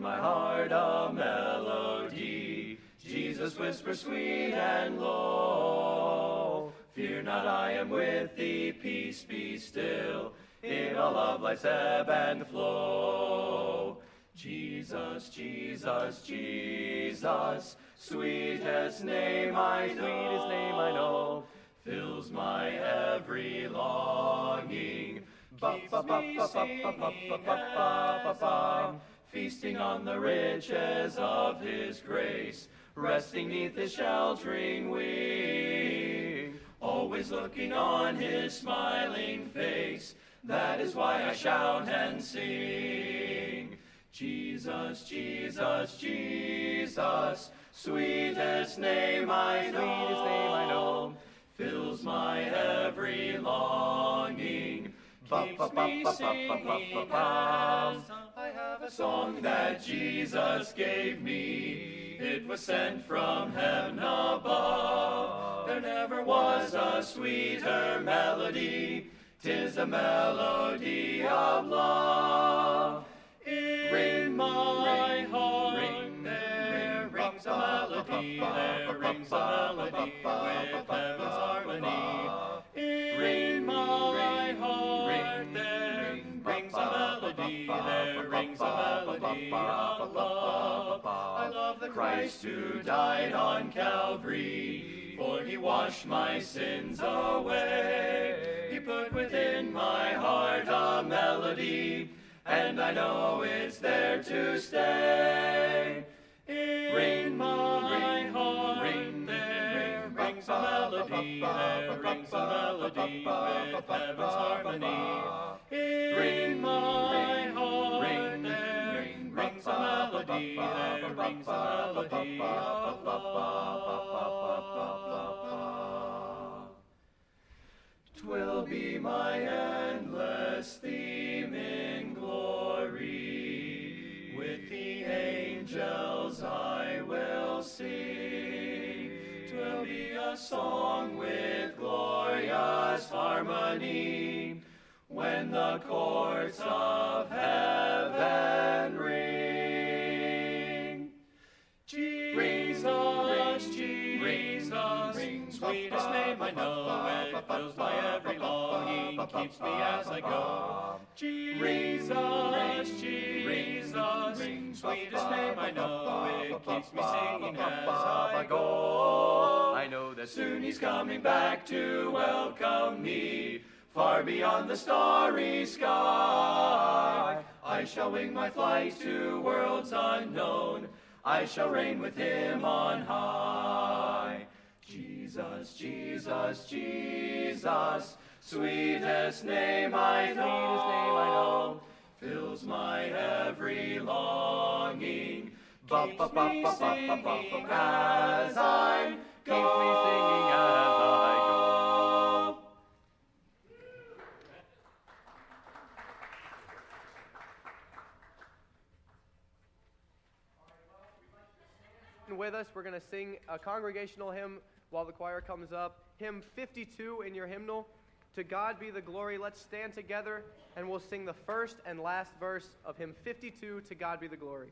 in my heart a melody. Jesus whispers sweet and low, fear not, I am with thee, peace be still, in all of life's ebb and flow. Jesus, Jesus, Jesus, sweetest name I know, sweetest name I know, fills my every longing, keeps me singing as I'm feasting on the riches of His grace, resting neath His sheltering wing, always looking on His smiling face, that is why I shout and sing. Jesus, Jesus, Jesus, sweetest name I know, sweetest name I know, fills my every longing, keeps me singing as I have a song that Jesus gave me. It was sent from heaven above. There never was a sweeter melody. 'Tis a melody of love. In my heart there rings a melody, there rings a melody with heaven's harmony. In my heart there rings a melody, there rings a melody of love. I love the Christ who died on Calvary, for He washed my sins away. Put within my heart a melody, and I know it's there to stay. In my heart there rings a melody, there rings a melody with heaven's harmony. In my heart there rings a melody, there rings a melody of love. 'Twill be my endless theme in glory, with the angels I will sing. 'Twill be a song with glorious harmony, when the courts of heaven ring. Jesus, Jesus, sweetest name I know, it fills my every longing, keeps me as I go. Jesus, Jesus, sweetest name I know, it keeps me singing as I go. I know that soon He's coming back to welcome me, far beyond the starry sky. I shall wing my flight to worlds unknown, I shall reign with Him on high. Jesus, Jesus, Jesus, sweetest name I know, fills my every longing, keeps me singing as I go. With us, we're going to sing a congregational hymn while the choir comes up, hymn 52 in your hymnal, "To God Be the Glory." Let's stand together and we'll sing the first and last verse of hymn 52, "To God Be the Glory."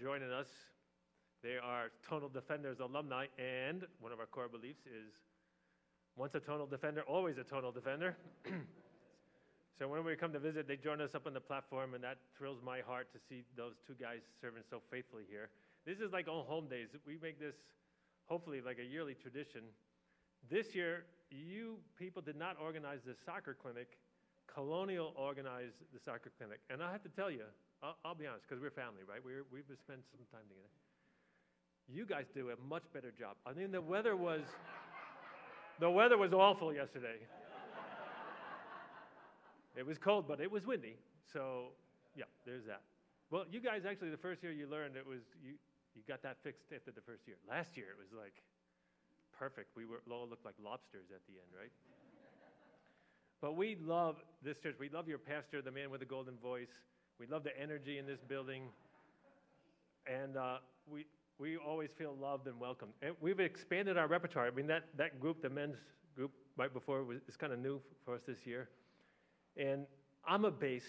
joining us. They are Tonal Defenders alumni, and one of our core beliefs is once a Tonal Defender, always a Tonal Defender. So when we come to visit, they join us up on the platform, and that thrills my heart to see those two guys serving so faithfully here. This is like on home days. We make this, hopefully, like a yearly tradition. This year, you people did not organize the soccer clinic. Colonial organized the soccer clinic. And I have to tell you, I'll be honest, because we're family, right? We've spent some time together. You guys do a much better job. I mean, the weather was awful yesterday. It was cold, but it was windy. So, yeah, there's that. Well, you guys actually, the first year you learned, it was you got that fixed after the first year. Last year, it was like perfect. We all looked like lobsters at the end, right? But we love this church. We love your pastor, the man with the golden voice. We love the energy in this building. And we always feel loved and welcomed. And we've expanded our repertoire. I mean, that group, the men's group right before, is kind of new for us this year. And I'm a bass,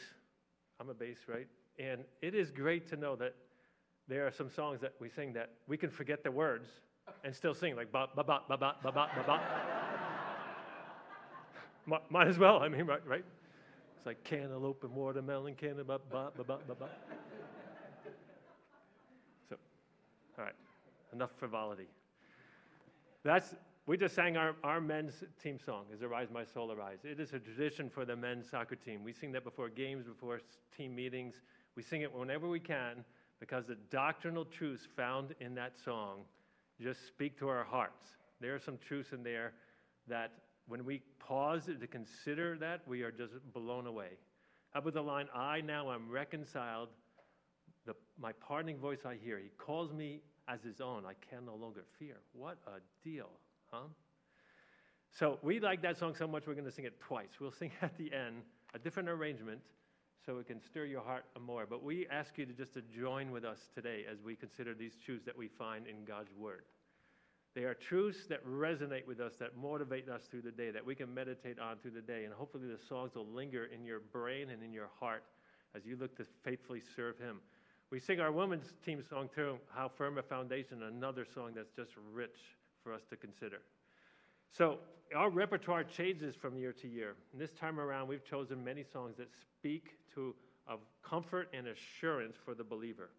right? And it is great to know that there are some songs that we sing that we can forget the words and still sing, like ba ba ba ba ba ba ba ba. Might as well, I mean, right? It's like cantaloupe and watermelon, cantaloupe, ba ba ba ba ba. So, all right, enough frivolity. We just sang our men's team song, is Arise My Soul, Arise. It is a tradition for the men's soccer team. We sing that before games, before team meetings. We sing it whenever we can because the doctrinal truths found in that song just speak to our hearts. There are some truths in there that when we pause to consider that, we are just blown away. Up with the line, I now am reconciled. My pardoning voice I hear. He calls me as his own. I can no longer fear. What a deal. Huh? So we like that song so much we're going to sing it twice. We'll sing at the end a different arrangement so it can stir your heart more. But we ask you to just to join with us today as we consider these truths that we find in God's Word. They are truths that resonate with us, that motivate us through the day, that we can meditate on through the day. And hopefully the songs will linger in your brain and in your heart as you look to faithfully serve Him. We sing our women's team song too, How Firm a Foundation, another song that's just rich for us to consider. So our repertoire changes from year to year. And this time around, we've chosen many songs that speak to of comfort and assurance for the believer.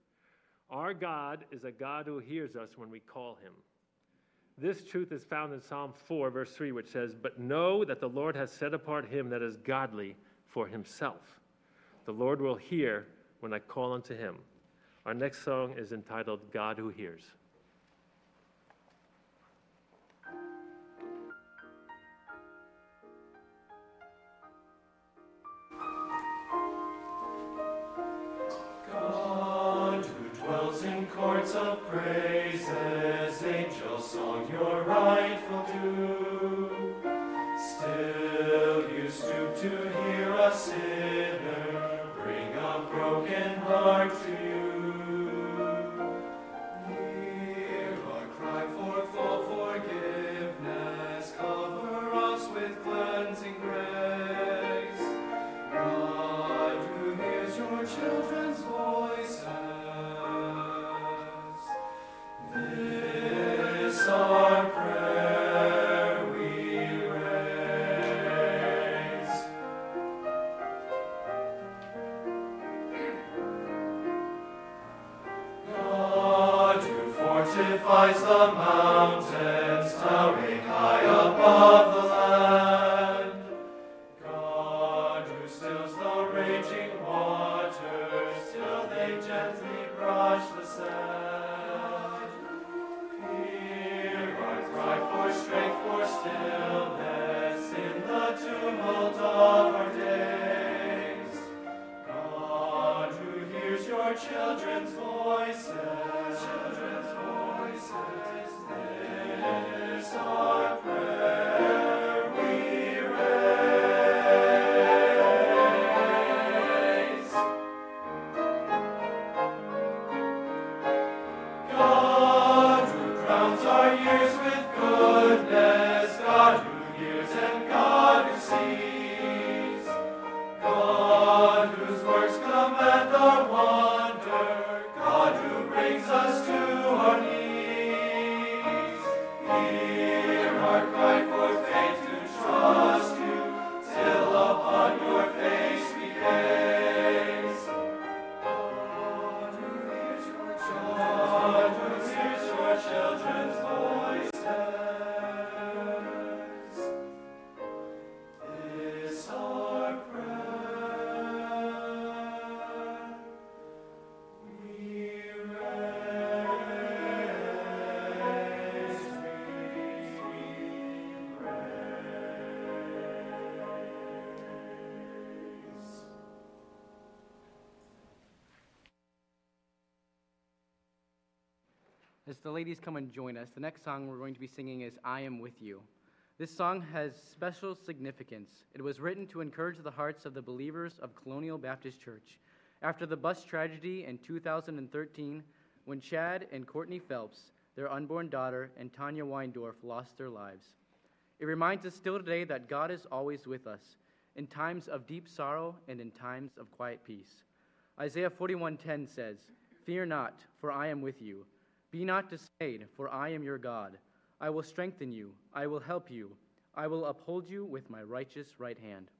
Our God is a God who hears us when we call Him. This truth is found in Psalm 4, verse 3, which says, "But know that the Lord has set apart him that is godly for Himself. The Lord will hear when I call unto Him." Our next song is entitled "God Who Hears." Courts of praises, angel song, your rightful due. Still you stoop to hear a sinner, bring a broken heart to you. Hear our cry for full forgiveness, cover us with cleansing grace. God who hears your children's voices. Our prayer we raise. God who fortifies the mountains, towering high above the land. God who stills the raging waters till they gently brush the sand. Strength for stillness in the tumult of our days. God who hears your children's voices, this our prayer we raise. As the ladies come and join us, the next song we're going to be singing is I Am With You. This song has special significance. It was written to encourage the hearts of the believers of Colonial Baptist Church. After the bus tragedy in 2013, when Chad and Courtney Phelps, their unborn daughter, and Tanya Weindorf lost their lives. It reminds us still today that God is always with us, in times of deep sorrow and in times of quiet peace. Isaiah 41:10 says, "Fear not, for I am with you. Be not dismayed, for I am your God. I will strengthen you. I will help you. I will uphold you with my righteous right hand."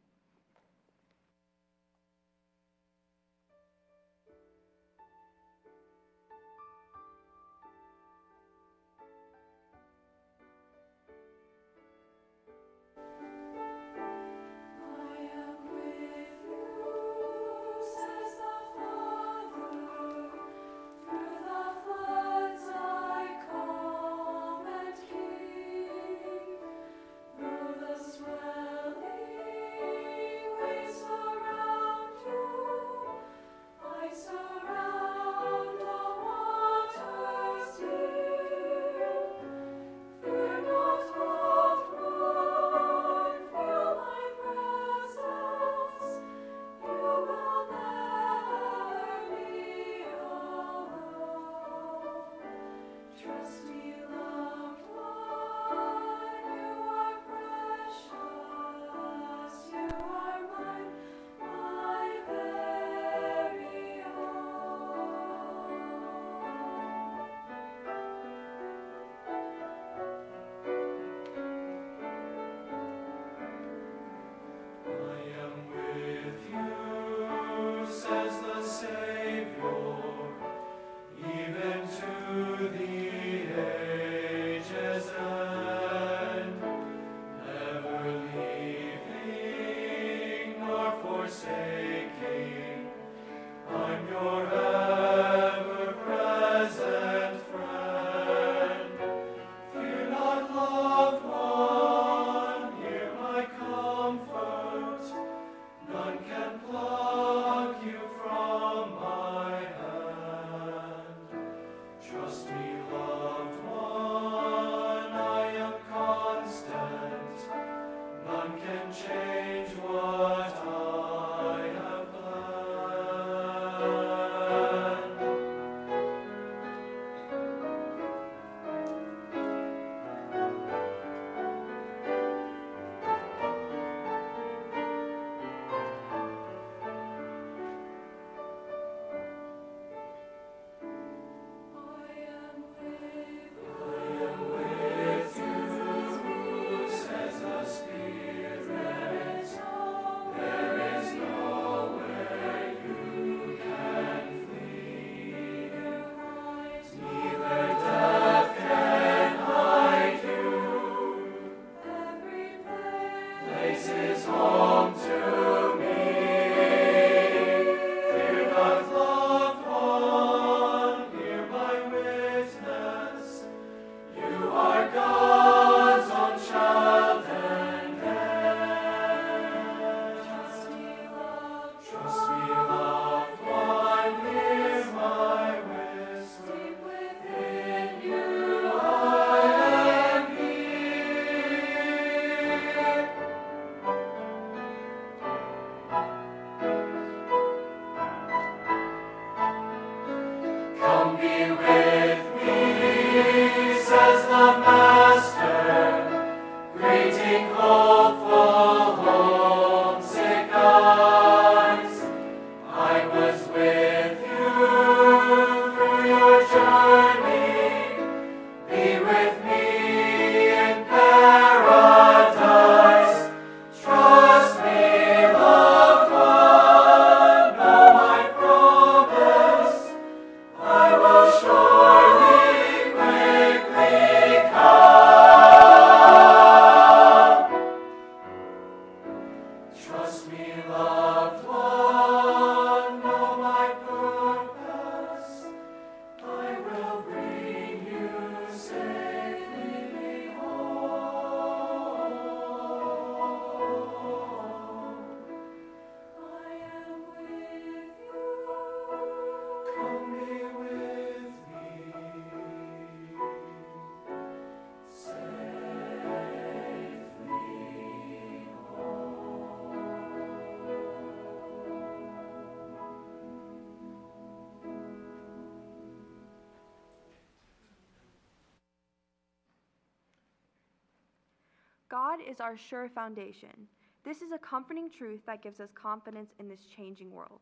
God is our sure foundation. This is a comforting truth that gives us confidence in this changing world.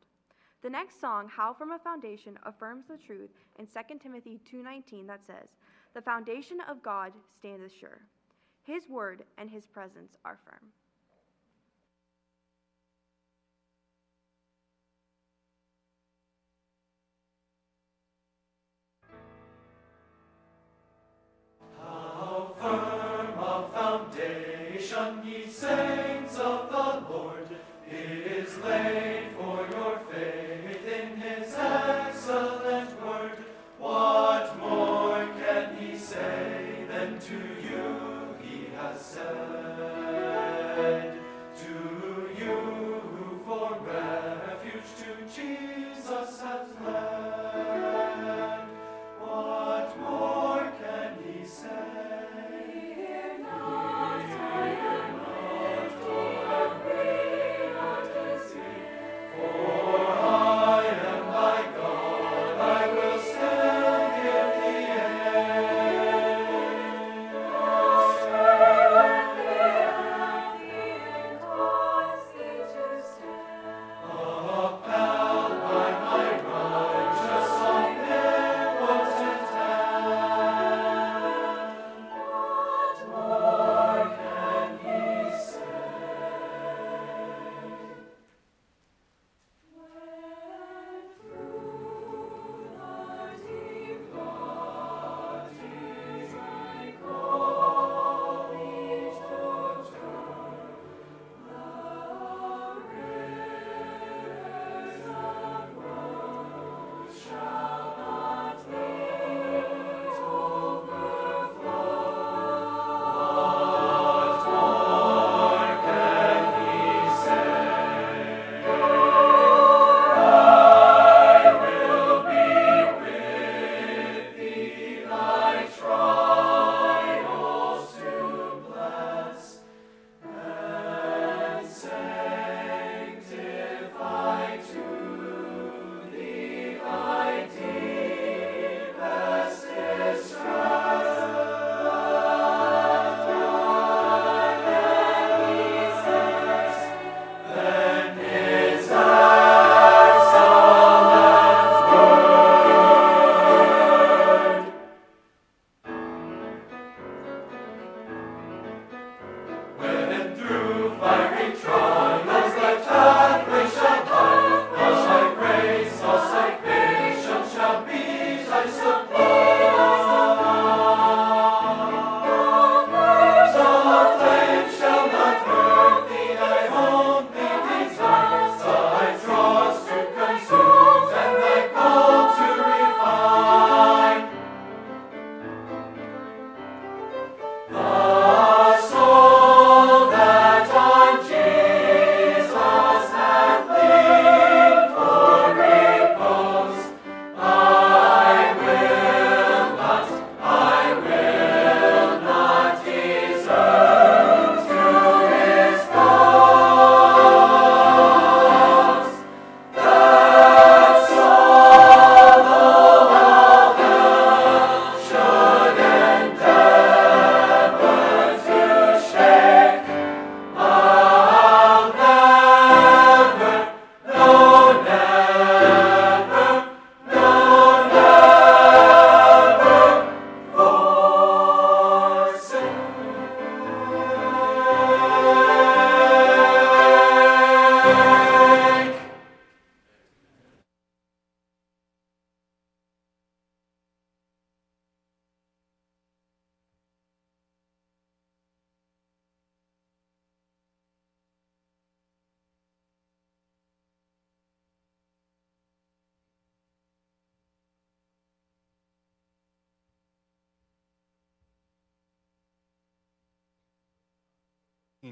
The next song, How Firm a Foundation, affirms the truth in 2 Timothy 2:19 that says, "The foundation of God standeth sure. His word and his presence are firm."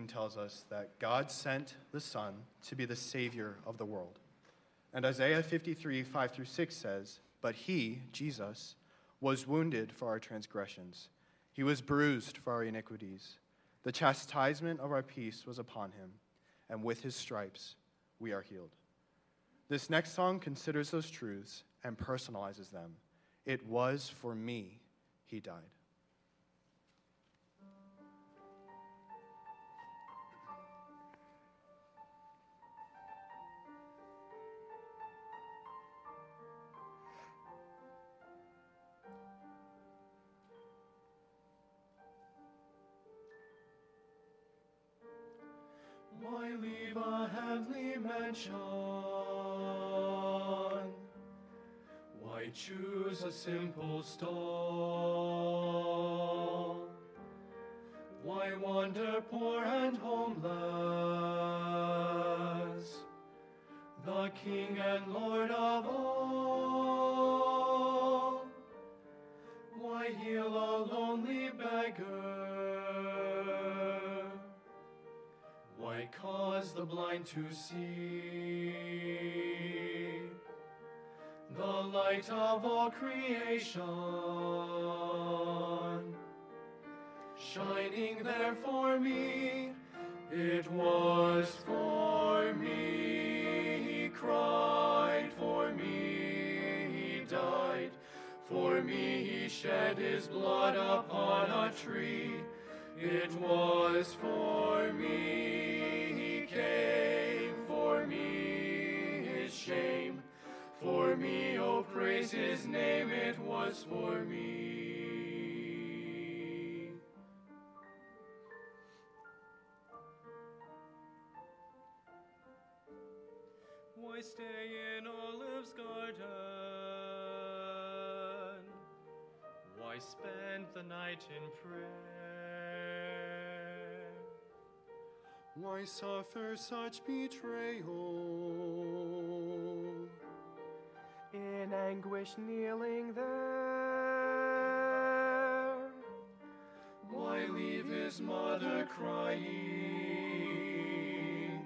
Tells us that God sent the Son to be the Savior of the world. And Isaiah 53:5-6 says, "But he," Jesus, "was wounded for our transgressions. He was bruised for our iniquities. The chastisement of our peace was upon him, and with his stripes we are healed." This next song considers those truths and personalizes them. It was for me he died. Why leave a heavenly mansion? Why choose a simple stall? Why wander poor and homeless? The King and Lord of all. Why heal a lonely beggar? Why cause the blind to see the light of all creation? Shining there for me, it was for me. He cried for me, he died for me. He shed his blood upon a tree. It was for me, he came for me, his shame for me. Oh, praise his name, it was for me. Why stay in Olive's garden? Why spend the night in prayer? Why suffer such betrayal? In anguish kneeling there. Why leave his mother crying?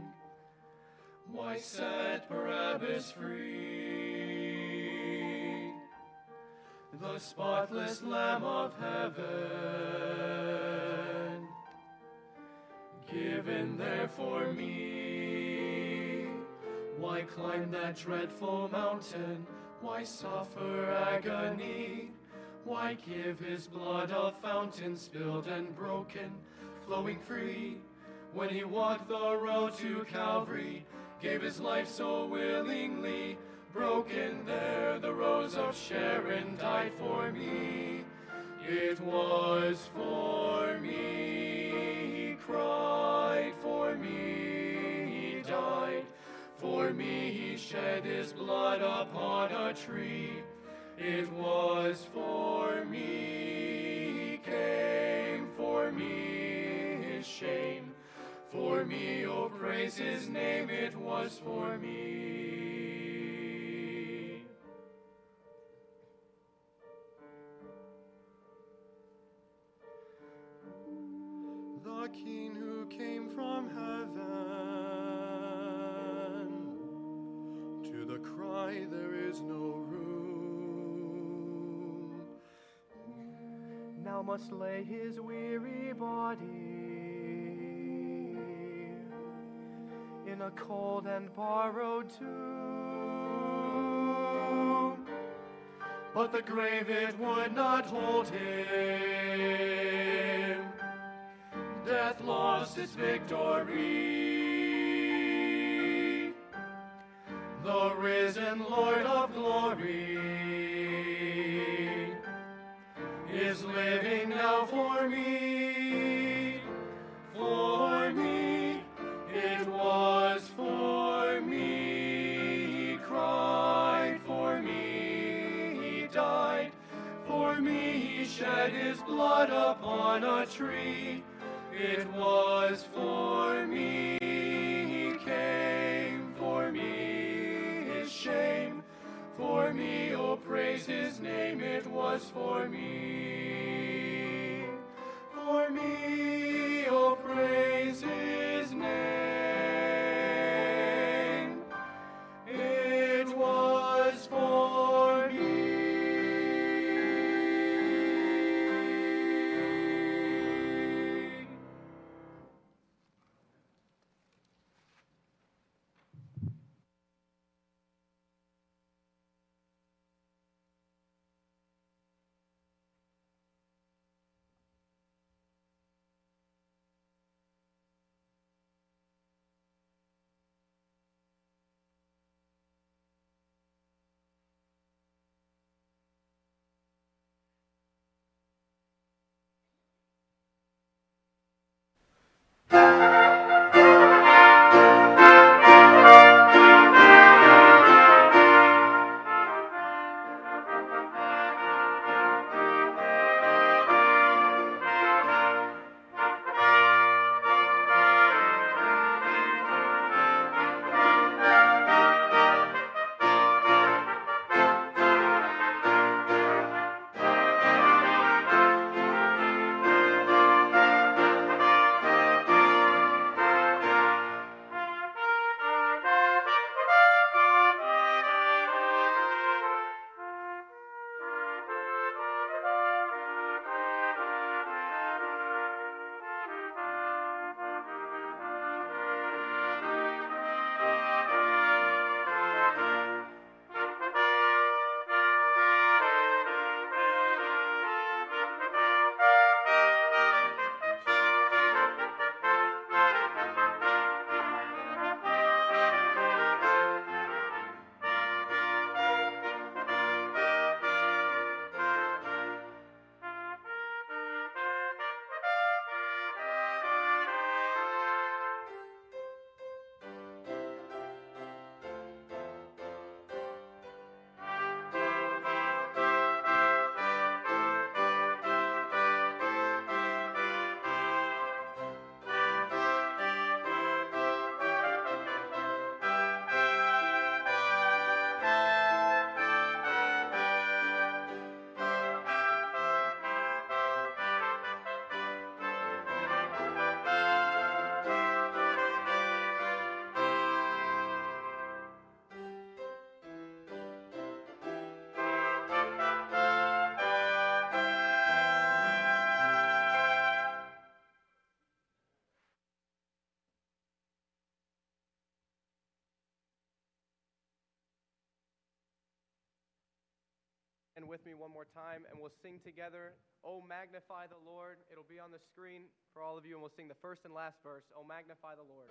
Why set Barabbas free, the spotless Lamb of heaven, given there for me? Why climb that dreadful mountain? Why suffer agony? Why give his blood a fountain, spilled and broken, flowing free? When he walked the road to Calvary, gave his life so willingly, broken there, the Rose of Sharon died for me. It was for me, he cried for me, he died for me, he shed his blood upon a tree. It was for me, he came for me, his shame for me, oh, praise his name, it was for me. The King who came from heaven, to the cry there is no room, now must lay his weary body in a cold and borrowed tomb. But the grave, it would not hold him. Death lost its victory. The risen Lord of glory is living now for me. For me, it was for me, he cried for me, he died for me, he shed his blood upon a tree. It was for me, he came for me, his shame for me, oh, praise his name, it was for me, oh, praise his name. For me. with me one more time, and we'll sing together, "Oh, magnify the Lord." It'll be on the screen for all of you, and we'll sing the first and last verse, "Oh, magnify the Lord."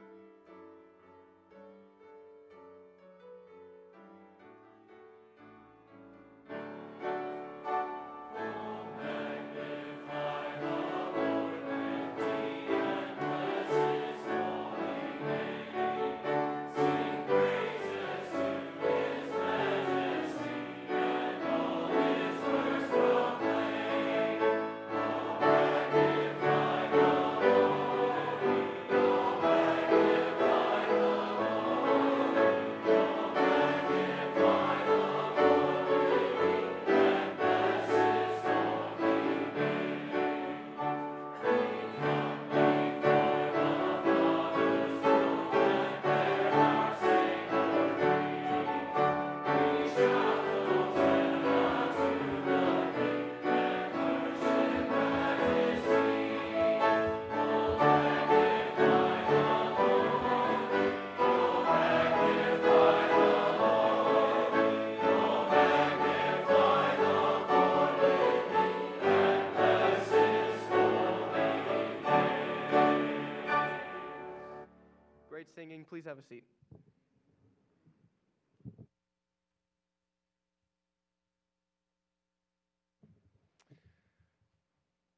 Singing, please have a seat.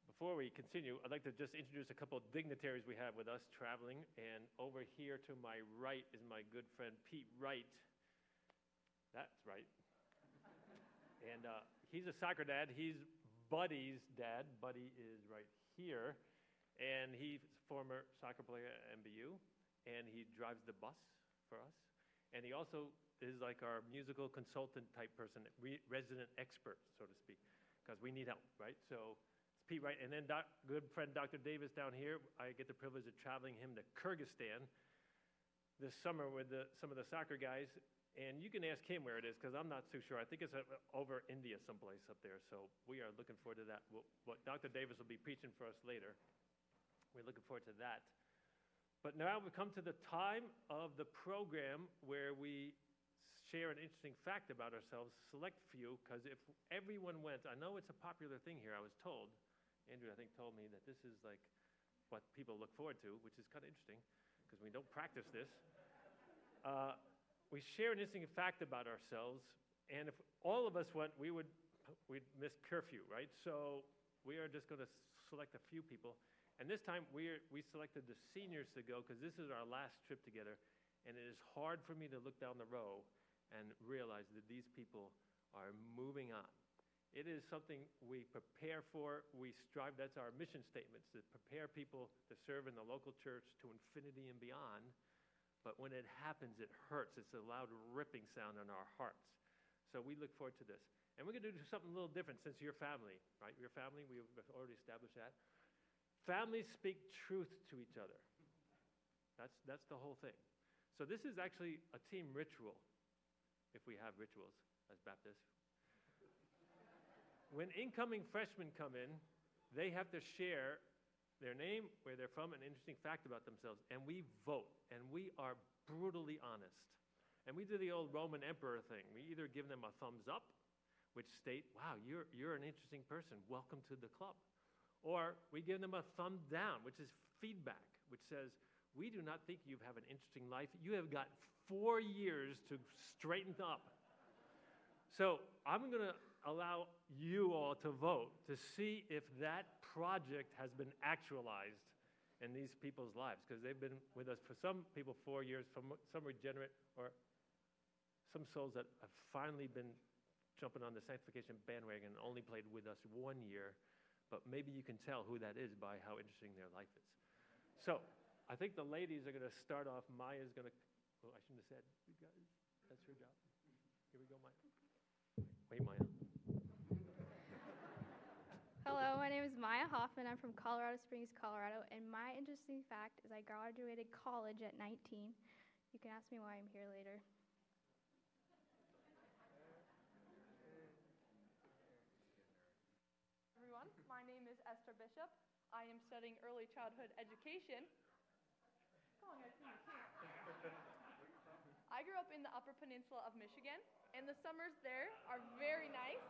Before we continue, I'd like to just introduce a couple of dignitaries we have with us traveling. And over here to my right is my good friend Pete Wright. That's right. And he's a soccer dad. He's Buddy's dad. Buddy is right here. And he's a former soccer player at MBU. And he drives the bus for us. And he also is like our musical consultant type person, resident expert, so to speak, because we need help, right? So it's Pete Wright. And then good friend Dr. Davis down here, I get the privilege of traveling him to Kyrgyzstan this summer with some of the soccer guys. And you can ask him where it is, because I'm not too sure. I think it's over India someplace up there. So we are looking forward to that. What Dr. Davis will be preaching for us later. We're looking forward to that. But now we've come to the time of the program where we share an interesting fact about ourselves, select few, because if everyone went, I know it's a popular thing here, I was told, Andrew I think told me that this is like what people look forward to, which is kind of interesting, because we don't practice this. We share an interesting fact about ourselves, and if all of us went, we'd miss curfew, right? So we are just going to select a few people. And this time, we selected the seniors to go because this is our last trip together, and it is hard for me to look down the row and realize that these people are moving on. It is something we prepare for, we strive, that's our mission statements, to prepare people to serve in the local church to infinity and beyond, but when it happens, it hurts. It's a loud ripping sound in our hearts. So we look forward to this. And we're going to do something a little different since you're family, right? You're family, we've already established that. Families speak truth to each other. That's the whole thing. So this is actually a team ritual, if we have rituals as Baptists. When incoming freshmen come in, they have to share their name, where they're from, an interesting fact about themselves, and we vote, and we are brutally honest. And we do the old Roman emperor thing. We either give them a thumbs up, which state, wow, you're an interesting person, welcome to the club. Or we give them a thumb down, which is feedback, which says, we do not think you have an interesting life. You have got 4 years to straighten up. So I'm going to allow you all to vote to see if that project has been actualized in these people's lives, because they've been with us for some people 4 years, from some regenerate, or some souls that have finally been jumping on the sanctification bandwagon and only played with us 1 year. But maybe you can tell who that is by how interesting their life is. So I think the ladies are going to start off. Maya's going to, oh, I shouldn't have said, you guys, that's your job. Here we go, Maya. Wait, Maya. Hello, my name is Maya Hoffman. I'm from Colorado Springs, Colorado. And my interesting fact is I graduated college at 19. You can ask me why I'm here later. My name is Esther Bishop. I am studying early childhood education. Come on, guys. I grew up in the Upper Peninsula of Michigan, and the summers there are very nice.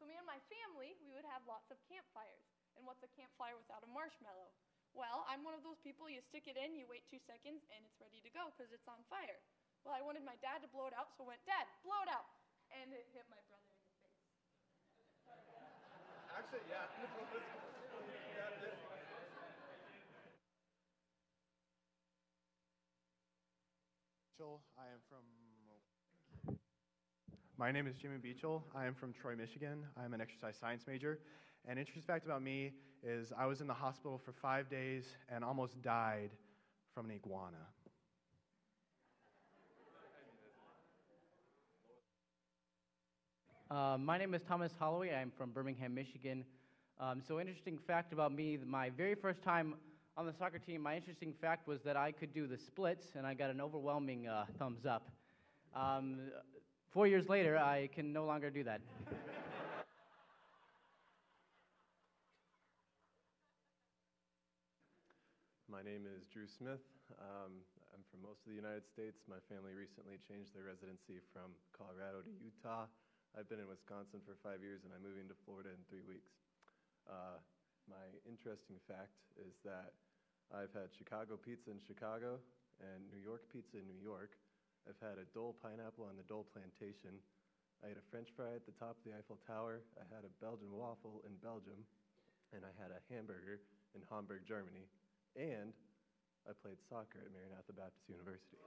So me and my family, we would have lots of campfires. And what's a campfire without a marshmallow? Well, I'm one of those people, you stick it in, you wait 2 seconds, and it's ready to go because it's on fire. Well, I wanted my dad to blow it out, so I went, "Dad, blow it out." And it hit my brother in the face. Actually, yeah. My name is Jimmy Beachel. I am from Troy, Michigan. I'm an exercise science major. An interesting fact about me is I was in the hospital for 5 days and almost died from an iguana. My name is Thomas Holloway. I'm from Birmingham, Michigan. So interesting fact about me, my very first time on the soccer team, my interesting fact was that I could do the splits, and I got an overwhelming thumbs up. 4 years later, I can no longer do that. My name is Drew Smith. I'm from most of the United States. My family recently changed their residency from Colorado to Utah. I've been in Wisconsin for 5 years, and I'm moving to Florida in 3 weeks. My interesting fact is that I've had Chicago pizza in Chicago and New York pizza in New York. I've had a Dole pineapple on the Dole plantation. I had a French fry at the top of the Eiffel Tower. I had a Belgian waffle in Belgium. And I had a hamburger in Hamburg, Germany. And I played soccer at Maranatha Baptist University.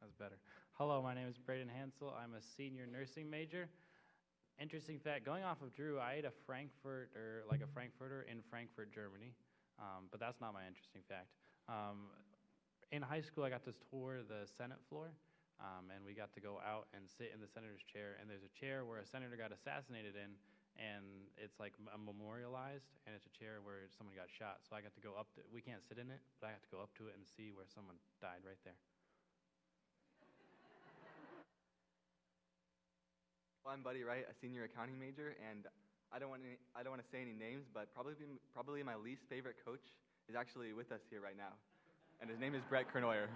That's better. Hello, my name is Braden Hansel. I'm a senior nursing major. Interesting fact, going off of Drew, I ate a Frankfurter in Frankfurt, Germany, but that's not my interesting fact. In high school, I got to tour the Senate floor, and we got to go out and sit in the senator's chair, and there's a chair where a senator got assassinated in, and it's like memorialized, and it's a chair where someone got shot, so I got to go up to, we can't sit in it, but I got to go up to it and see where someone died right there. Well, I'm Buddy Wright, a senior accounting major, and I don't want to say any names, but probably my least favorite coach is actually with us here right now, and his name is Brett Kernoyer.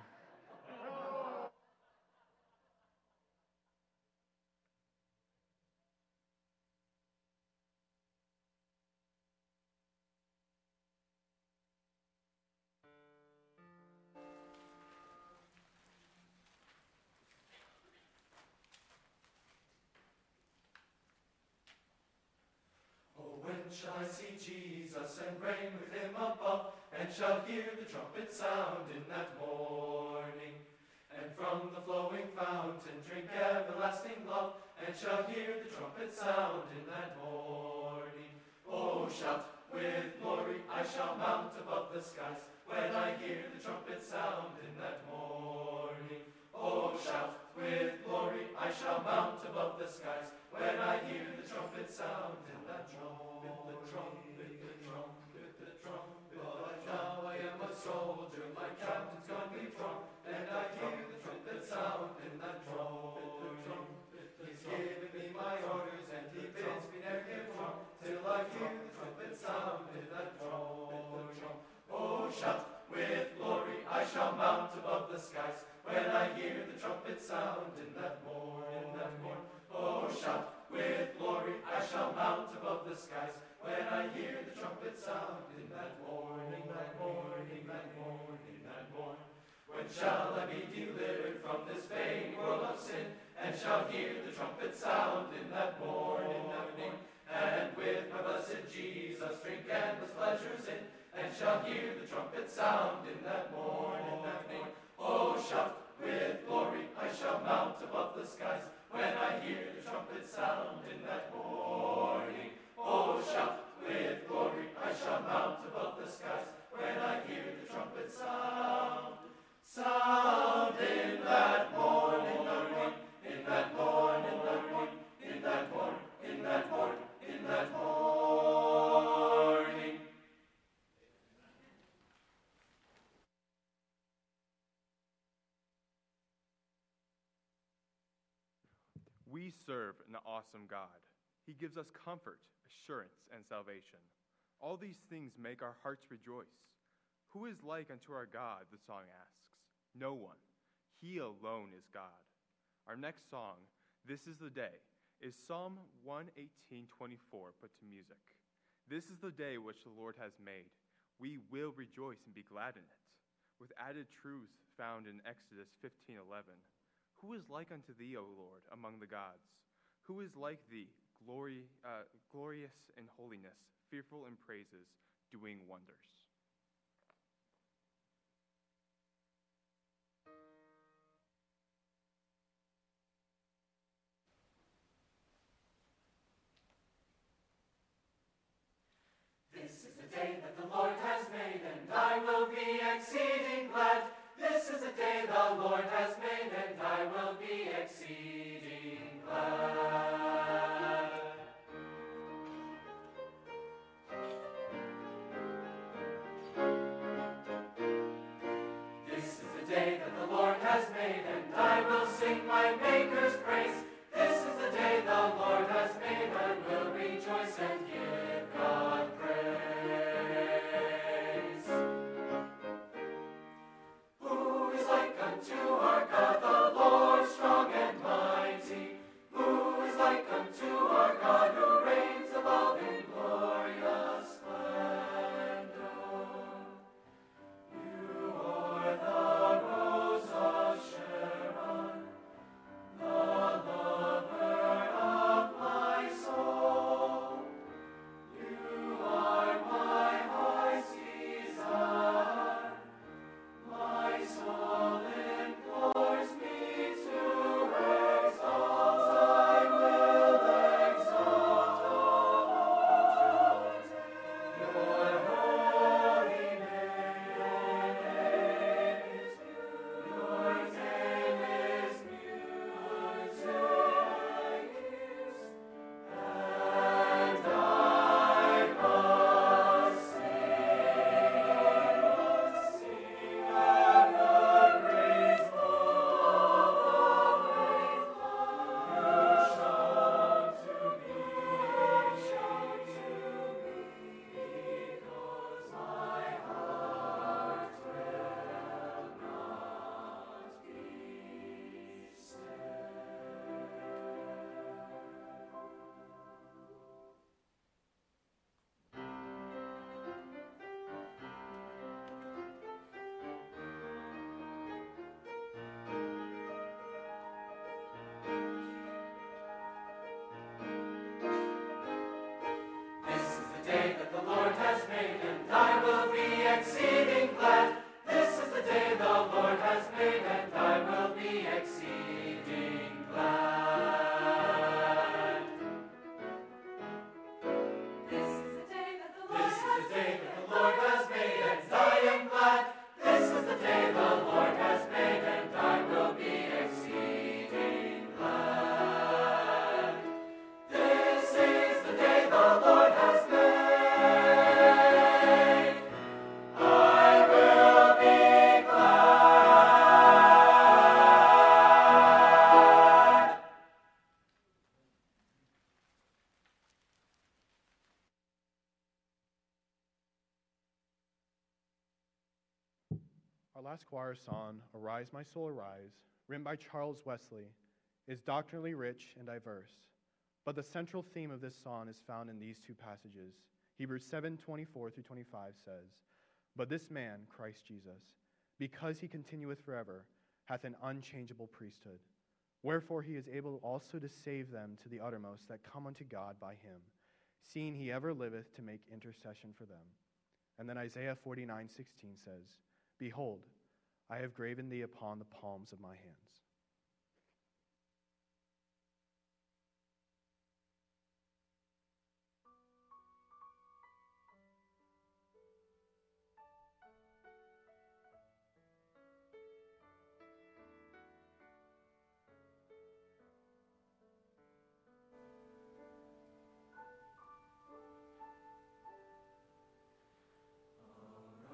I see Jesus and reign with him above, and shall hear the trumpet sound in that morning. And from the flowing fountain drink everlasting love, and shall hear the trumpet sound in that morning. Oh, shout with glory, I shall mount above the skies, when I hear the trumpet sound in that morning. Oh, shout with glory, I shall mount above the skies, when I hear the trumpet sound in that morning. The trumpet, the trumpet, the trumpet, but now I am a soldier, my captain's gone before, and I hear the trumpet sound in that morning. He's giving me my orders, and he bids me never get wrong, till I hear the trumpet sound in that morning. Oh, shout with glory, I shall mount above the skies, when I hear the trumpet sound in that morning. Oh, shout with glory, I shall mount above the skies, when I hear the trumpet sound in that morning, that morning, that morning, that morning. When shall I be delivered from this vain world of sin, and shall hear the trumpet sound in that morning, that morning. And with my blessed Jesus drink endless pleasures in, and shall hear the trumpet sound in that morning, that morning. Oh, shout with glory, I shall mount above the skies, when I hear the trumpet sound in that morning. Oh, shout with glory, I shall mount above the skies, when I hear the trumpet sound in that morning, that morning, in that morning, that morning, in that morning, in that morning, in that morning. We serve an awesome God. He gives us comfort, assurance, and salvation. All these things make our hearts rejoice. Who is like unto our God, the song asks. No one. He alone is God. Our next song, This Is the Day, is Psalm 118:24 put to music. This is the day which the Lord has made. We will rejoice and be glad in it. With added truths found in Exodus 15:11. Who is like unto thee, O Lord, among the gods? Who is like thee, glorious in holiness, fearful in praises, doing wonders? This is the day that the Lord has made, and I will be exceeding glad. This is the day the Lord has made, and I will be exceeding glad. This is the day that the Lord has made, and I will sing my Maker's praise. This is the day the Lord has made, and will rejoice and give God praise. To our God, the Lord strong and mighty, who is like unto our God, who reigns above in glorious splendor. You are the Rose of Sharon, the lover of my soul. You are my heart's desire, my soul is exceeding glad. This is the day the Lord has made, and I will be exceeding glad. This is the day that the Lord has made, and I am glad. This is the day the Lord has made, and I will be exceeding glad. This is the day the Lord has made. Choir song, Arise My Soul Arise, written by Charles Wesley, is doctrinally rich and diverse, but the central theme of this song is found in these two passages. Hebrews 7:24 through 25 says, "But this man, Christ Jesus, because he continueth forever, hath an unchangeable priesthood. Wherefore he is able also to save them to the uttermost that come unto God by him, seeing he ever liveth to make intercession for them." And then Isaiah 49:16 says, "Behold, I have graven thee upon the palms of my hands."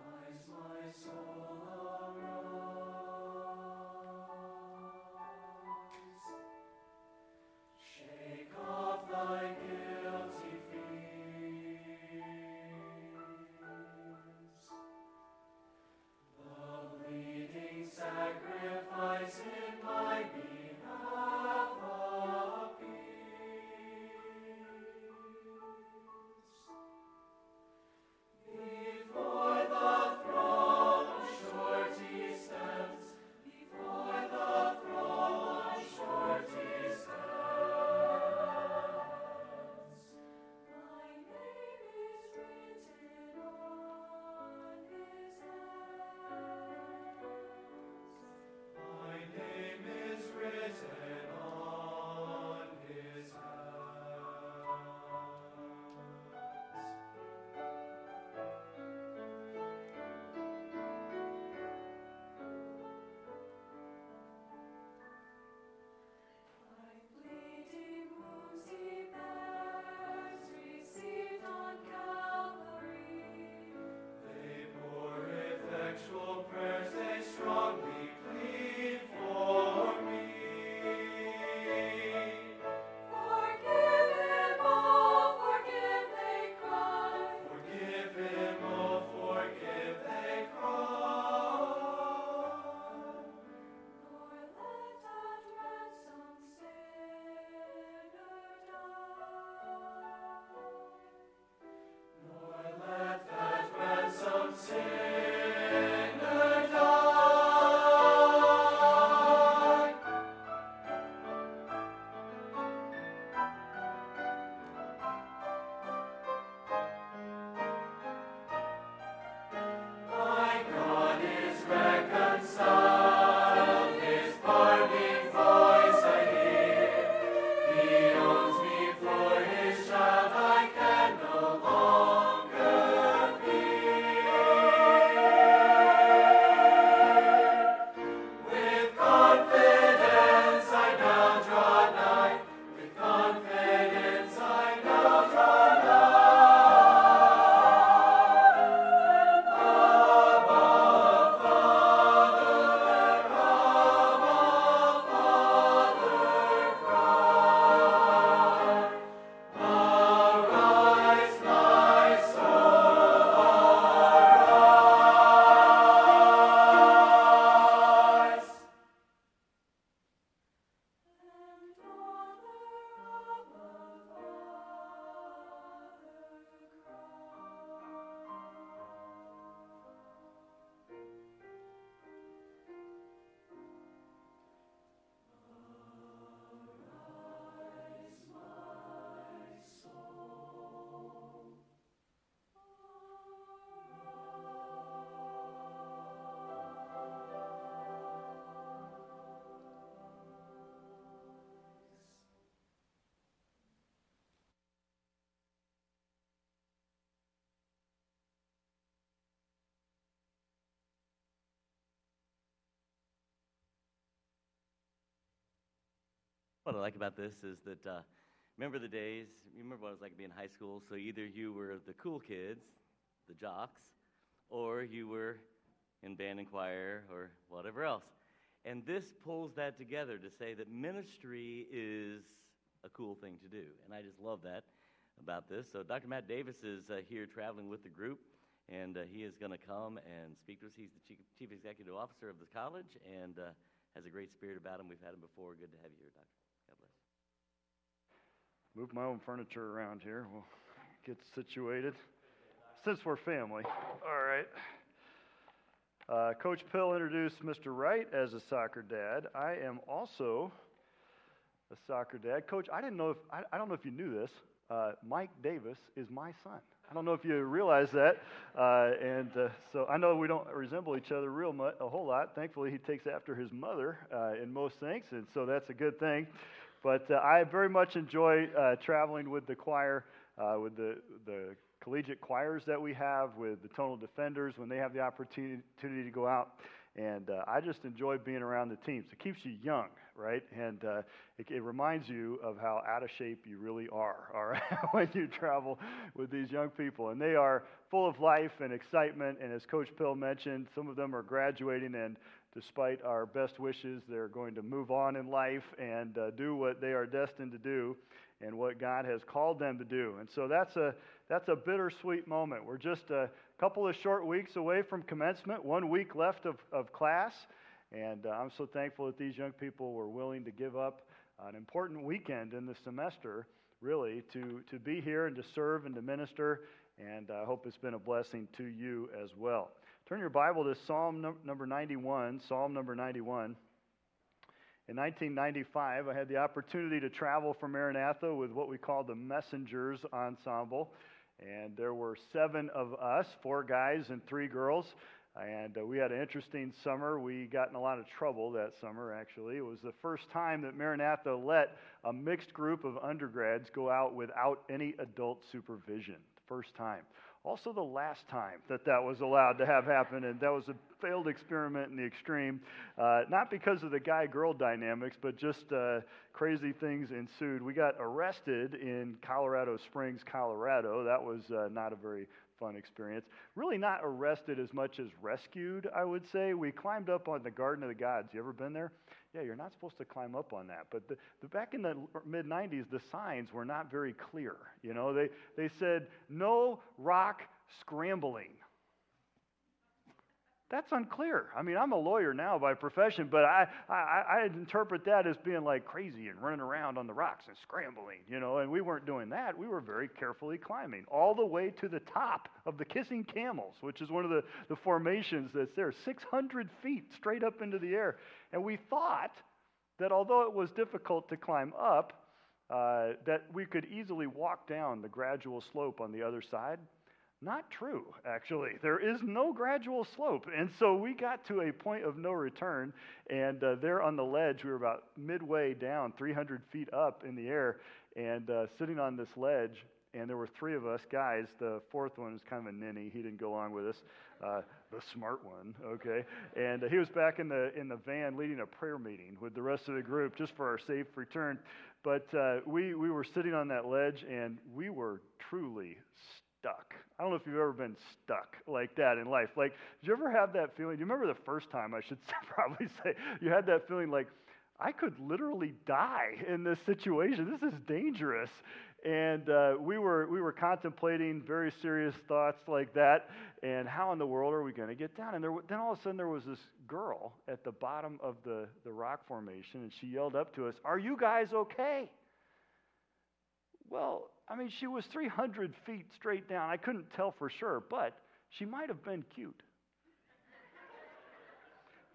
Arise, my soul. What I like about this is that, remember the days, you remember what it was like to be in high school, so either you were the cool kids, the jocks, or you were in band and choir or whatever else. And this pulls that together to say that ministry is a cool thing to do, and I just love that about this. So Dr. Matt Davis is here traveling with the group, and he is going to come and speak to us. He's the Chief Executive Officer of the college and has a great spirit about him. We've had him before. Good to have you here, Doctor. God bless. Move my own furniture around here. We'll get situated. Since we're family. All right. Coach Pill introduced Mr. Wright as a soccer dad. I am also a soccer dad. Coach, I don't know if you knew this. Mike Davis is my son. I don't know if you realize that. So I know we don't resemble each other a whole lot. Thankfully, he takes after his mother in most things, and so that's a good thing. But I very much enjoy traveling with the choir, with the collegiate choirs that we have, with the Tonal Defenders when they have the opportunity to go out. And I just enjoy being around the teams. It keeps you young, right? And it reminds you of how out of shape you really are, all right, when you travel with these young people. And they are full of life and excitement. And as Coach Pill mentioned, some of them are graduating, and despite our best wishes, they're going to move on in life and do what they are destined to do and what God has called them to do. And so that's a bittersweet moment. We're just a couple of short weeks away from commencement, 1 week left of class, and I'm so thankful that these young people were willing to give up an important weekend in the semester, really, to be here and to serve and to minister, and I hope it's been a blessing to you as well. Turn your Bible to Psalm number 91. In 1995, I had the opportunity to travel from Maranatha with what we call the Messengers Ensemble, and there were 7 of us, 4 guys and 3 girls, and we had an interesting summer. We got in a lot of trouble that summer, actually. It was the first time that Maranatha let a mixed group of undergrads go out without any adult supervision, the first time. Also the last time that was allowed to have happen, and that was a failed experiment in the extreme, not because of the guy-girl dynamics, but just crazy things ensued. We got arrested in Colorado Springs, Colorado. That was not a very fun experience. Really not arrested as much as rescued, I would say. We climbed up on the Garden of the Gods. You ever been there? Yeah, you're not supposed to climb up on that. But back in the mid-'90s, the signs were not very clear. You know, they said, no rock scrambling. That's unclear. I mean, I'm a lawyer now by profession, but I interpret that as being like crazy and running around on the rocks and scrambling, you know, and we weren't doing that. We were very carefully climbing all the way to the top of the Kissing Camels, which is one of the formations that's there, 600 feet straight up into the air. And we thought that although it was difficult to climb up, that we could easily walk down the gradual slope on the other side. Not true, actually. There is no gradual slope. And so we got to a point of no return, and there on the ledge, we were about midway down, 300 feet up in the air, and sitting on this ledge, and there were 3 of us guys. The 4th one was kind of a ninny. He didn't go along with us, the smart one, okay? And he was back in the van leading a prayer meeting with the rest of the group just for our safe return. But we were sitting on that ledge, and we were truly stuck. I don't know if you've ever been stuck like that in life. Like, did you ever have that feeling? Do you remember the first time, I should probably say, you had that feeling like, I could literally die in this situation. This is dangerous. And we were contemplating very serious thoughts like that, and how in the world are we going to get down? And then all of a sudden there was this girl at the bottom of the rock formation, and she yelled up to us, "Are you guys okay?" Well, I mean, she was 300 feet straight down. I couldn't tell for sure, but she might have been cute.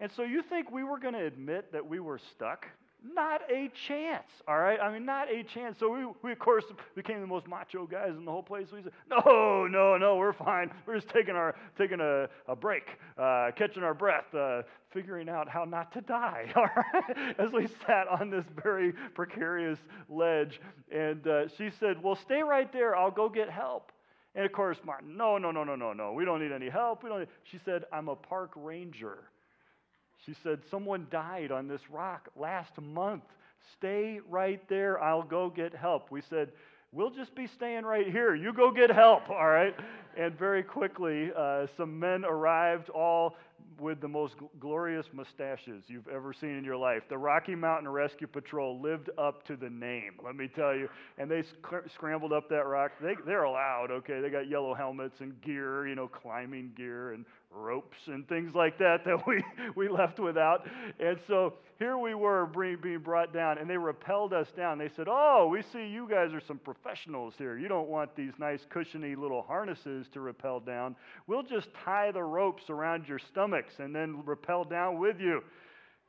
And so you think we were going to admit that we were stuck? Not a chance, all right? I mean, not a chance. So we of course, became the most macho guys in the whole place. We said, no, we're fine. We're just taking a break, catching our breath, figuring out how not to die, all right? As we sat on this very precarious ledge. And she said, well, stay right there. I'll go get help. And, of course, Martin, no, we don't need any help. She said, I'm a park ranger. She said, someone died on this rock last month. Stay right there. I'll go get help. We said, we'll just be staying right here. You go get help, all right? And very quickly, some men arrived, all with the most glorious mustaches you've ever seen in your life. The Rocky Mountain Rescue Patrol lived up to the name, let me tell you. And they scrambled up that rock. They're allowed, okay? They got yellow helmets and gear, you know, climbing gear and ropes and things like that that we left without. And so here we were being brought down, and they rappelled us down. They said, oh, we see you guys are some professionals here. You don't want these nice cushiony little harnesses to rappel down. We'll just tie the ropes around your stomachs and then rappel down with you.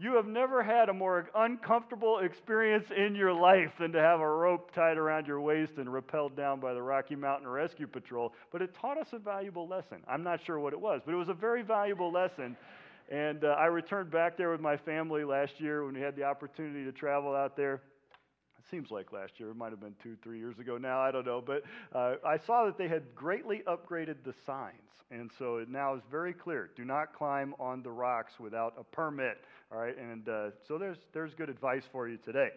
You have never had a more uncomfortable experience in your life than to have a rope tied around your waist and rappelled down by the Rocky Mountain Rescue Patrol. But it taught us a valuable lesson. I'm not sure what it was, but it was a very valuable lesson. And I returned back there with my family last year when we had the opportunity to travel out there. It seems like last year. It might have been 2-3 years ago now. I don't know. But I saw that they had greatly upgraded the signs. And so it now is very clear. Do not climb on the rocks without a permit. All right. And so there's good advice for you today.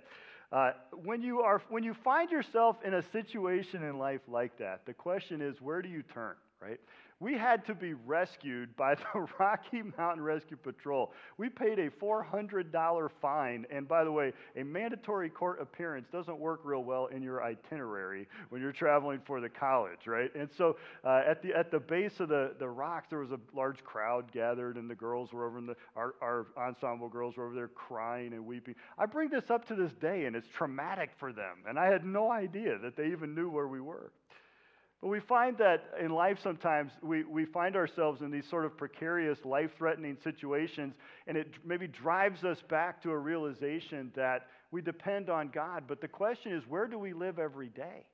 When you find yourself in a situation in life like that, the question is, where do you turn? Right? We had to be rescued by the Rocky Mountain Rescue Patrol. We paid a $400 fine. And by the way, a mandatory court appearance doesn't work real well in your itinerary when you're traveling for the college, right? And so at the base of the rocks, there was a large crowd gathered, and the girls were over in our ensemble girls were over there crying and weeping. I bring this up to this day, and it's traumatic for them. And I had no idea that they even knew where we were. But we find that in life sometimes we find ourselves in these sort of precarious, life-threatening situations, and it maybe drives us back to a realization that we depend on God. But the question is, where do we live every day?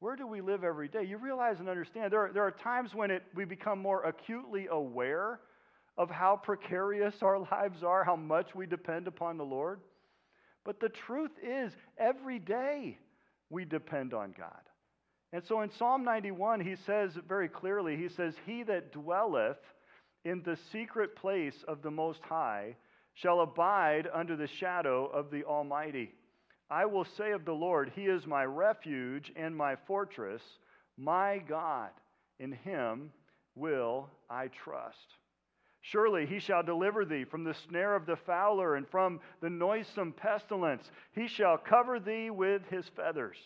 Where do we live every day? You realize and understand there are times when we become more acutely aware of how precarious our lives are, how much we depend upon the Lord. But the truth is, every day we depend on God. And so in Psalm 91, he says very clearly, he says, he that dwelleth in the secret place of the Most High shall abide under the shadow of the Almighty. I will say of the Lord, he is my refuge and my fortress, my God, in him will I trust. Surely he shall deliver thee from the snare of the fowler and from the noisome pestilence. He shall cover thee with his feathers.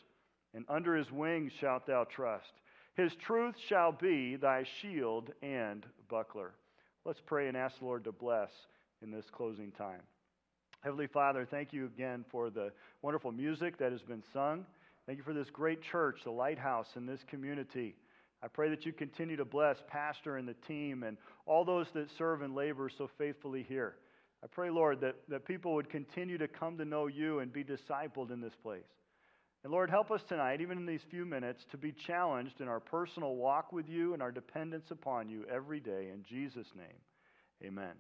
And under his wings shalt thou trust. His truth shall be thy shield and buckler. Let's pray and ask the Lord to bless in this closing time. Heavenly Father, thank you again for the wonderful music that has been sung. Thank you for this great church, the Lighthouse, in this community. I pray that you continue to bless Pastor and the team and all those that serve and labor so faithfully here. I pray, Lord, that people would continue to come to know you and be discipled in this place. And Lord, help us tonight, even in these few minutes, to be challenged in our personal walk with you and our dependence upon you every day. In Jesus' name, amen.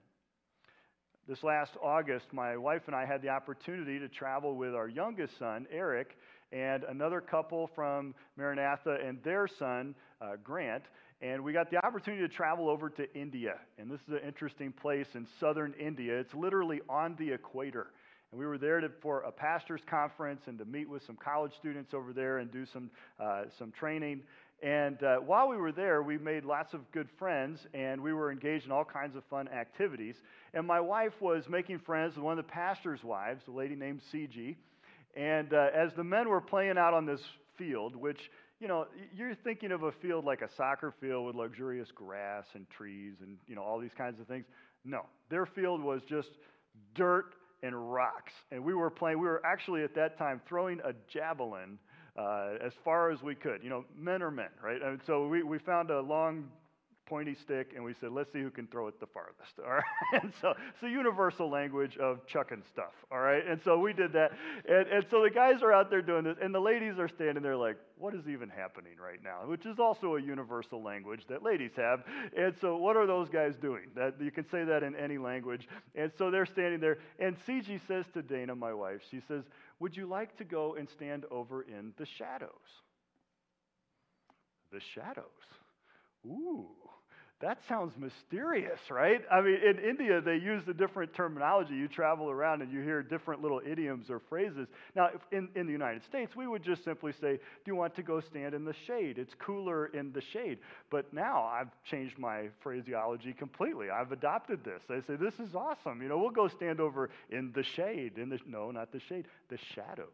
This last August, my wife and I had the opportunity to travel with our youngest son, Eric, and another couple from Maranatha and their son, Grant. And we got the opportunity to travel over to India. And this is an interesting place in southern India. It's literally on the equator. And we were there for a pastor's conference and to meet with some college students over there and do some training. And while we were there, we made lots of good friends, and we were engaged in all kinds of fun activities. And my wife was making friends with one of the pastor's wives, a lady named C.G. And as the men were playing out on this field, which, you know, you're thinking of a field like a soccer field with luxurious grass and trees and, you know, all these kinds of things. No, their field was just dirt and rocks. And we were playing, we were actually at that time throwing a javelin as far as we could. You know, men are men, right? And so we found a long pointy stick and we said, let's see who can throw it the farthest. All right. And so it's the universal language of chucking stuff. All right. And so we did that. And so the guys are out there doing this and the ladies are standing there like, what is even happening right now? Which is also a universal language that ladies have. And so what are those guys doing? That you can say that in any language. And so they're standing there. And C.G. says to Dana, my wife, she says, would you like to go and stand over in the shadows? The shadows. Ooh. That sounds mysterious, right? I mean, in India, they use a different terminology. You travel around and you hear different little idioms or phrases. Now, in the United States, we would just simply say, do you want to go stand in the shade? It's cooler in the shade. But now I've changed my phraseology completely. I've adopted this. I say, this is awesome. You know, we'll go stand over in the shade. No, not the shade, the shadows.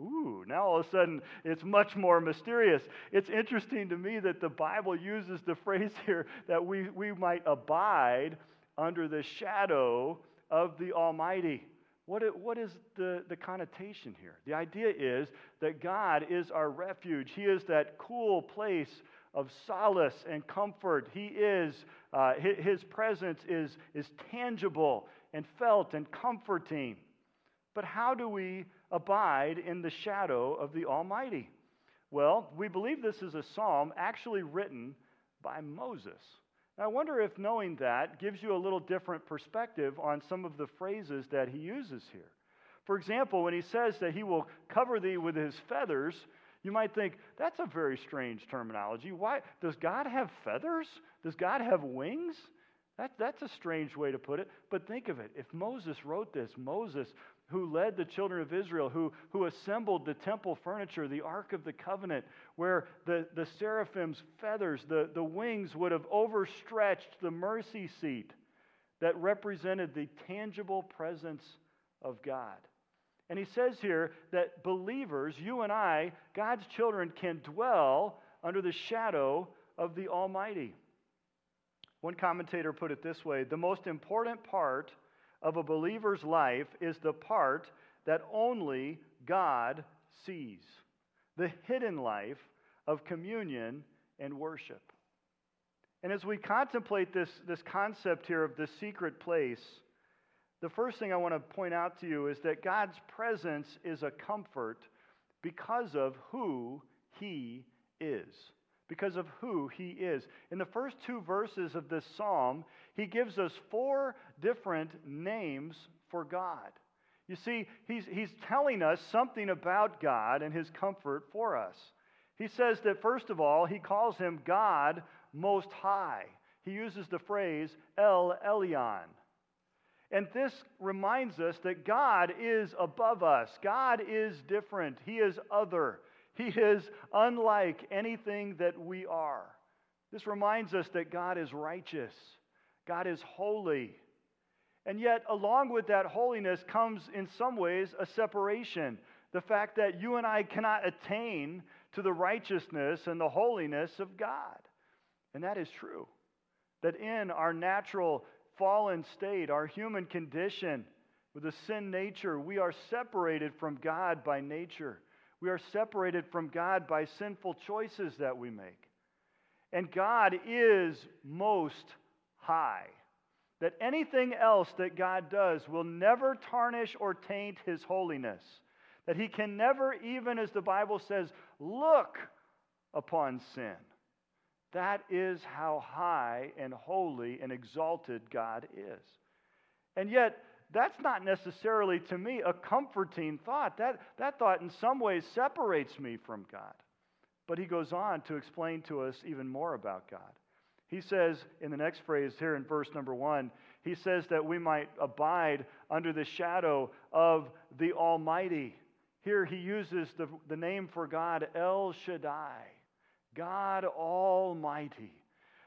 Ooh, now all of a sudden, it's much more mysterious. It's interesting to me that the Bible uses the phrase here that we might abide under the shadow of the Almighty. What is the connotation here? The idea is that God is our refuge. He is that cool place of solace and comfort. He is, his presence is tangible and felt and comforting. But how do we abide in the shadow of the Almighty? Well, we believe this is a psalm actually written by Moses. Now, I wonder if knowing that gives you a little different perspective on some of the phrases that he uses here. For example, when he says that he will cover thee with his feathers, you might think, that's a very strange terminology. Why? Does God have feathers? Does God have wings? That's a strange way to put it. But think of it. If Moses wrote this, Moses, who led the children of Israel, who assembled the temple furniture, the Ark of the Covenant, where the seraphim's feathers, the wings would have overstretched the mercy seat that represented the tangible presence of God. And he says here that believers, you and I, God's children, can dwell under the shadow of the Almighty. One commentator put it this way, the most important part of a believer's life is the part that only God sees, the hidden life of communion and worship. And as we contemplate this concept here of the secret place, the first thing I want to point out to you is that God's presence is a comfort because of who He is. Because of who He is. In the first two verses of this psalm, he gives us four different names for God. You see, he's telling us something about God and His comfort for us. He says that, first of all, he calls Him God Most High. He uses the phrase El Elyon. And this reminds us that God is above us. God is different. He is other. He is unlike anything that we are. This reminds us that God is righteous. God is holy. And yet, along with that holiness comes, in some ways, a separation. The fact that you and I cannot attain to the righteousness and the holiness of God. And that is true. That in our natural fallen state, our human condition, with a sin nature, we are separated from God by nature. We are separated from God by sinful choices that we make. And God is most high. That anything else that God does will never tarnish or taint His holiness. That He can never, even as the Bible says, look upon sin. That is how high and holy and exalted God is. And yet, that's not necessarily, to me, a comforting thought. That thought in some ways separates me from God. But he goes on to explain to us even more about God. He says in the next phrase here in verse number 1, he says that we might abide under the shadow of the Almighty. Here he uses the name for God, El Shaddai, God Almighty.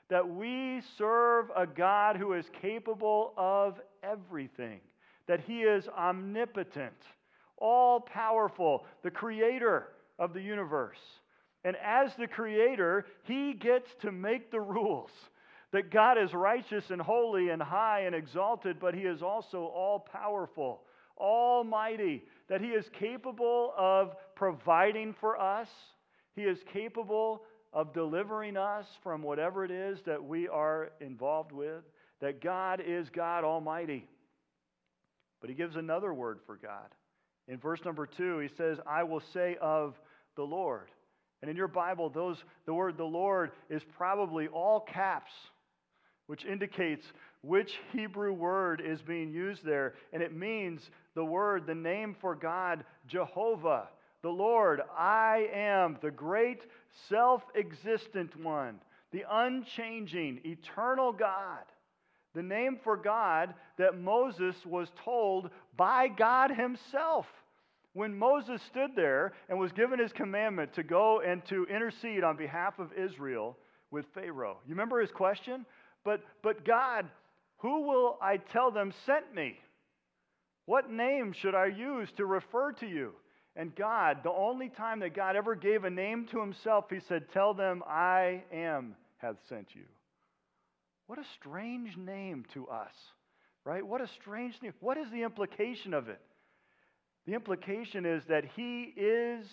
That we serve a God who is capable of everything. That He is omnipotent, all-powerful, the creator of the universe. And as the creator, He gets to make the rules. That God is righteous and holy and high and exalted, but He is also all-powerful, almighty. That He is capable of providing for us. He is capable of delivering us from whatever it is that we are involved with. That God is God Almighty. But he gives another word for God. In verse number 2, he says, I will say of the Lord. And in your Bible, the word the Lord is probably all caps, which indicates which Hebrew word is being used there. And it means the word, the name for God, Jehovah, the Lord. I am the great self-existent one. the unchanging, eternal God, the name for God that Moses was told by God himself. When Moses stood there and was given his commandment to go and to intercede on behalf of Israel with Pharaoh, you remember his question? But God, who will I tell them sent me? What name should I use to refer to you? And God, the only time that God ever gave a name to himself, he said, tell them I am hath sent you. What a strange name to us, right? What a strange name. What is the implication of it? The implication is that he is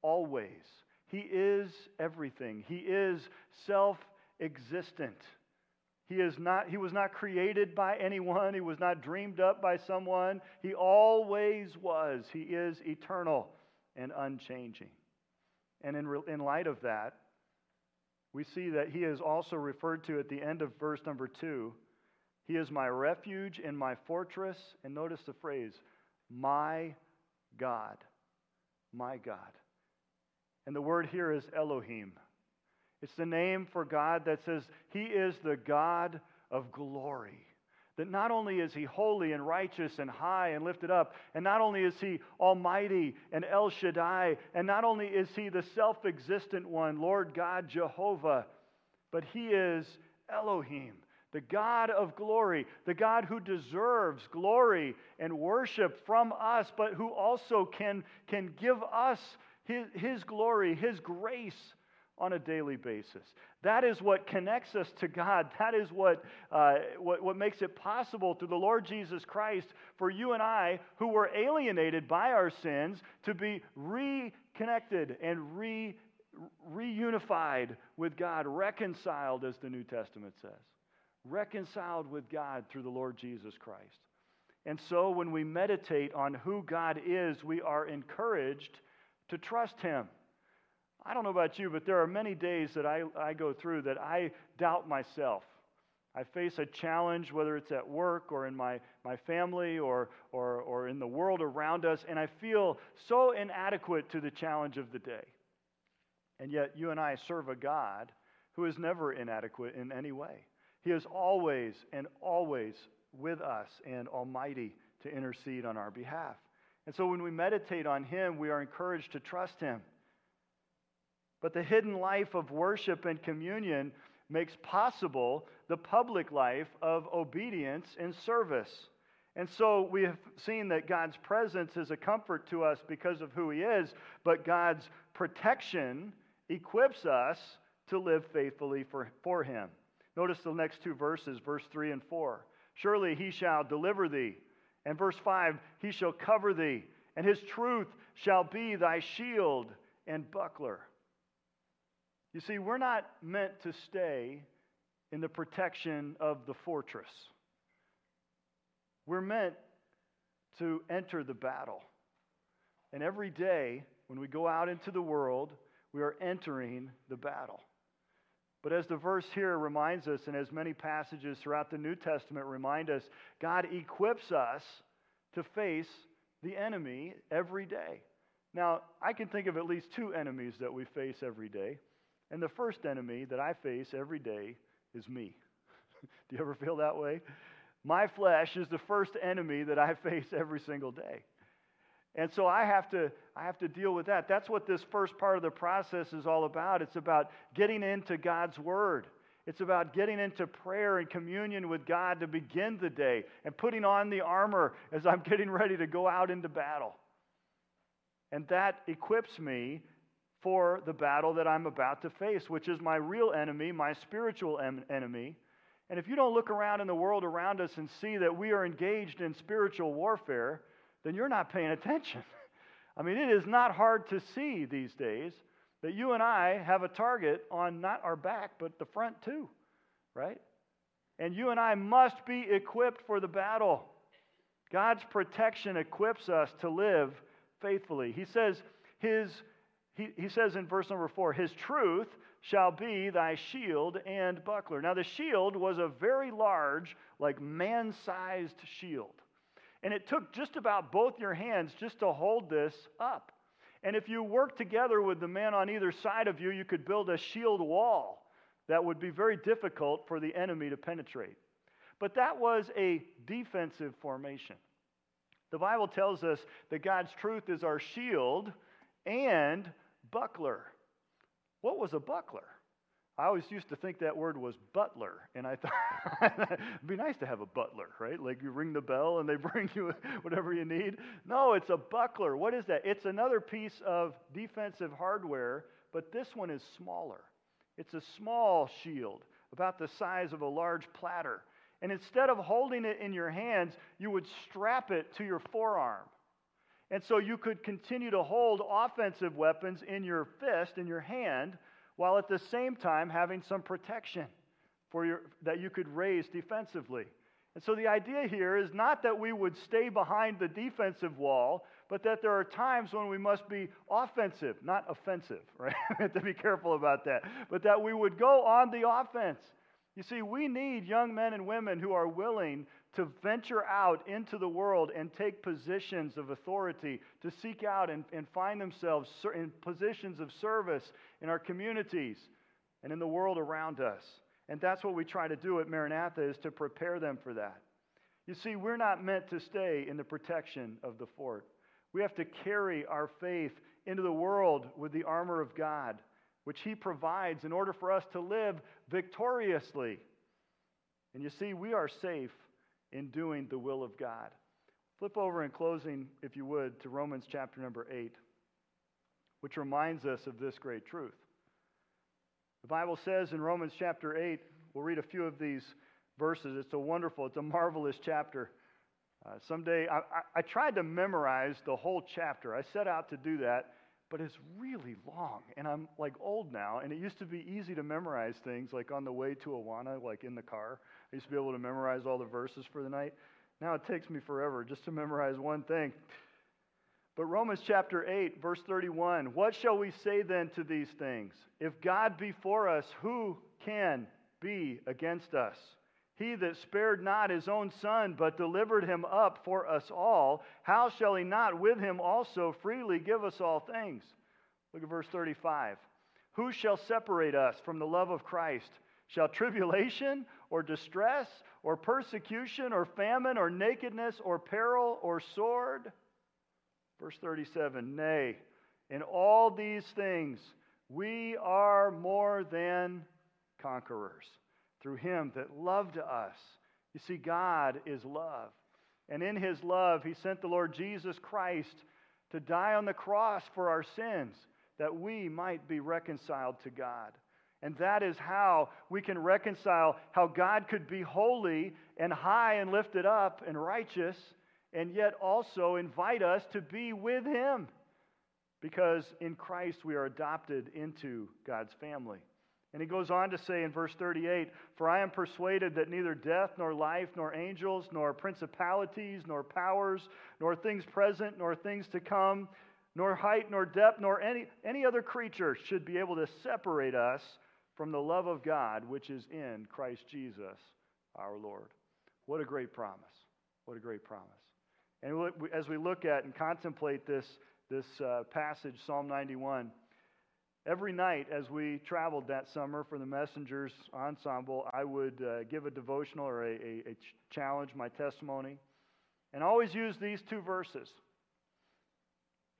always. He is everything. He is self-existent. He was not created by anyone. He was not dreamed up by someone. He always was. He is eternal and unchanging. And in light of that, we see that he is also referred to at the end of verse number 2. He is my refuge and my fortress. And notice the phrase, my God. My God. And the word here is Elohim. It's the name for God that says he is the God of glory. That not only is he holy and righteous and high and lifted up, and not only is he almighty and El Shaddai, and not only is he the self-existent one, Lord God Jehovah, but he is Elohim, the God of glory, the God who deserves glory and worship from us, but who also can give us his glory, his grace, on a daily basis. That is what connects us to God. That is what makes it possible through the Lord Jesus Christ for you and I, who were alienated by our sins, to be reconnected and reunified with God, reconciled, as the New Testament says. Reconciled with God through the Lord Jesus Christ. And so when we meditate on who God is, we are encouraged to trust him. I don't know about you, but there are many days that I go through that I doubt myself. I face a challenge, whether it's at work or in my family or in the world around us, and I feel so inadequate to the challenge of the day. And yet you and I serve a God who is never inadequate in any way. He is always and always with us and almighty to intercede on our behalf. And so when we meditate on him, we are encouraged to trust him. But the hidden life of worship and communion makes possible the public life of obedience and service. And so we have seen that God's presence is a comfort to us because of who he is, but God's protection equips us to live faithfully for him. Notice the next two verses, verse 3 and 4. Surely he shall deliver thee. And verse 5, he shall cover thee, and his truth shall be thy shield and buckler. You see, we're not meant to stay in the protection of the fortress. We're meant to enter the battle. And every day, when we go out into the world, we are entering the battle. But as the verse here reminds us, and as many passages throughout the New Testament remind us, God equips us to face the enemy every day. Now, I can think of at least two enemies that we face every day. And the first enemy that I face every day is me. Do you ever feel that way? My flesh is the first enemy that I face every single day. And so I have to deal with that. That's what this first part of the process is all about. It's about getting into God's Word. It's about getting into prayer and communion with God to begin the day and putting on the armor as I'm getting ready to go out into battle. And that equips me for the battle that I'm about to face, which is my real enemy, my spiritual enemy. And if you don't look around in the world around us and see that we are engaged in spiritual warfare, then you're not paying attention. I mean, it is not hard to see these days that you and I have a target on not our back, but the front too, right? And you and I must be equipped for the battle. God's protection equips us to live faithfully. He says in verse number 4, his truth shall be thy shield and buckler. Now the shield was a very large, like man-sized shield. And it took just about both your hands just to hold this up. And if you worked together with the man on either side of you, you could build a shield wall that would be very difficult for the enemy to penetrate. But that was a defensive formation. The Bible tells us that God's truth is our shield and buckler. What was a buckler? I always used to think that word was butler, and I thought it'd be nice to have a butler, right? Like you ring the bell and they bring you whatever you need. No, it's a buckler. What is that? It's another piece of defensive hardware, but this one is smaller. It's a small shield, about the size of a large platter. And instead of holding it in your hands, you would strap it to your forearm. And so you could continue to hold offensive weapons in your fist, in your hand, while at the same time having some protection for that you could raise defensively. And so the idea here is not that we would stay behind the defensive wall, but that there are times when we must be offensive, not offensive, right? We have to be careful about that. But that we would go on the offense. You see, we need young men and women who are willing to venture out into the world and take positions of authority, to seek out and find themselves in positions of service in our communities and in the world around us. And that's what we try to do at Maranatha, is to prepare them for that. You see, we're not meant to stay in the protection of the fort. We have to carry our faith into the world with the armor of God, which He provides in order for us to live victoriously. And you see, we are safe in doing the will of God. Flip over in closing, if you would, to Romans chapter number 8, which reminds us of this great truth. The Bible says in Romans chapter 8, we'll read a few of these verses. It's a marvelous chapter. Someday, I tried to memorize the whole chapter. I set out to do that, but it's really long, and I'm like old now, and it used to be easy to memorize things like on the way to Awana, like in the car. I used to be able to memorize all the verses for the night. Now it takes me forever just to memorize one thing. But Romans chapter 8, verse 31, what shall we say then to these things? If God be for us, who can be against us? He that spared not his own son, but delivered him up for us all, how shall he not with him also freely give us all things? Look at verse 35. Who shall separate us from the love of Christ? Shall tribulation, or distress, or persecution, or famine, or nakedness, or peril, or sword? Verse 37. Nay, in all these things we are more than conquerors, through Him that loved us. You see, God is love. And in His love, He sent the Lord Jesus Christ to die on the cross for our sins, that we might be reconciled to God. And that is how we can reconcile how God could be holy and high and lifted up and righteous, and yet also invite us to be with Him. Because in Christ we are adopted into God's family. And he goes on to say in verse 38, for I am persuaded that neither death, nor life, nor angels, nor principalities, nor powers, nor things present, nor things to come, nor height, nor depth, nor any other creature should be able to separate us from the love of God, which is in Christ Jesus our Lord. What a great promise. What a great promise. And as we look at and contemplate this passage, Psalm 91, every night as we traveled that summer for the Messengers Ensemble, I would give a devotional or a challenge, my testimony, and always use these two verses.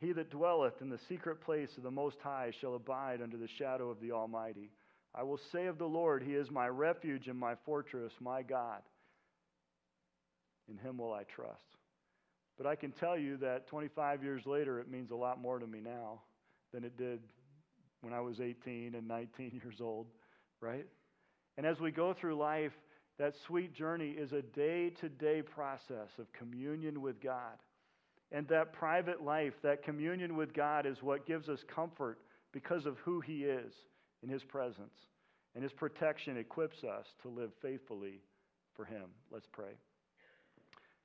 He that dwelleth in the secret place of the Most High shall abide under the shadow of the Almighty. I will say of the Lord, He is my refuge and my fortress, my God. In Him will I trust. But I can tell you that 25 years later, it means a lot more to me now than it did when I was 18 and 19 years old, right? And as we go through life, that sweet journey is a day-to-day process of communion with God. And that private life, that communion with God, is what gives us comfort because of who He is in His presence. And His protection equips us to live faithfully for Him. Let's pray.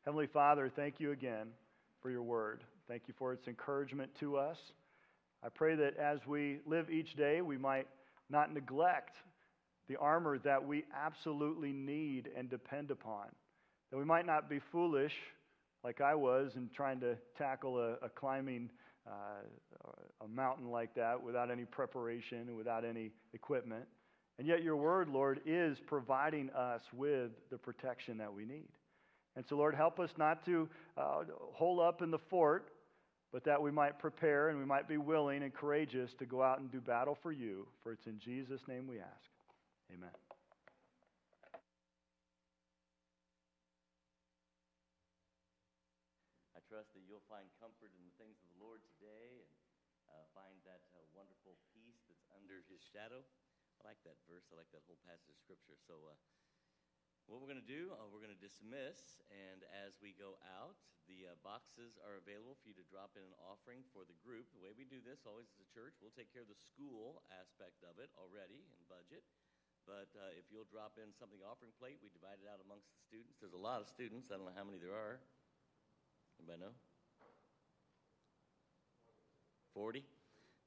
Heavenly Father, thank You again for Your word. Thank You for its encouragement to us. I pray that as we live each day, we might not neglect the armor that we absolutely need and depend upon. That we might not be foolish like I was in trying to tackle a climbing a mountain like that without any preparation, without any equipment. And yet your word, Lord, is providing us with the protection that we need. And so, Lord, help us not to hole up in the fort, but that we might prepare and we might be willing and courageous to go out and do battle for you. For it's in Jesus' name we ask. Amen. I trust that you'll find comfort in the things of the Lord today and find that wonderful peace that's under his shadow. I like that verse. I like that whole passage of Scripture. So what we're going to do, we're going to dismiss, and as we go out, the boxes are available for you to drop in an offering for the group. The way we do this always as a church, we'll take care of the school aspect of it already and budget, but if you'll drop in something offering plate, we divide it out amongst the students. There's a lot of students. I don't know how many there are. Anybody know? 40?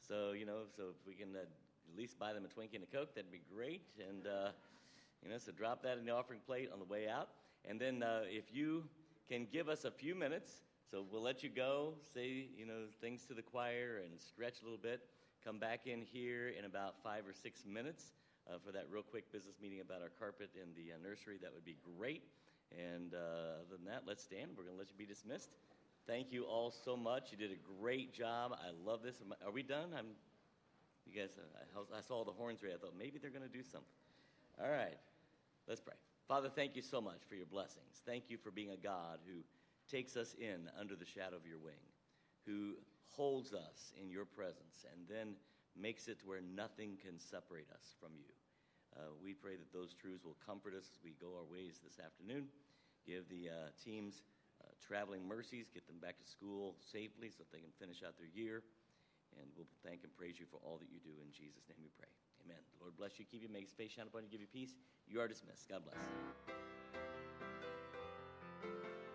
So, you know, so if we can... at least buy them a Twinkie and a Coke, that'd be great. And, you know, so drop that in the offering plate on the way out. And then if you can give us a few minutes, so we'll let you go, say, you know, things to the choir and stretch a little bit. Come back in here in about 5 or 6 minutes for that real quick business meeting about our carpet in the nursery. That would be great. And other than that, let's stand. We're going to let you be dismissed. Thank you all so much. You did a great job. I love this. Are we done? You guys, I saw the horns ready. I thought maybe they're going to do something. All right, let's pray. Father, thank you so much for your blessings. Thank you for being a God who takes us in under the shadow of your wing, who holds us in your presence, and then makes it to where nothing can separate us from you. We pray that those truths will comfort us as we go our ways this afternoon. Give the teams traveling mercies, get them back to school safely so they can finish out their year. And we'll thank and praise you for all that you do. In Jesus' name we pray. Amen. The Lord bless you, keep you, make his face shine upon you, give you peace. You are dismissed. God bless.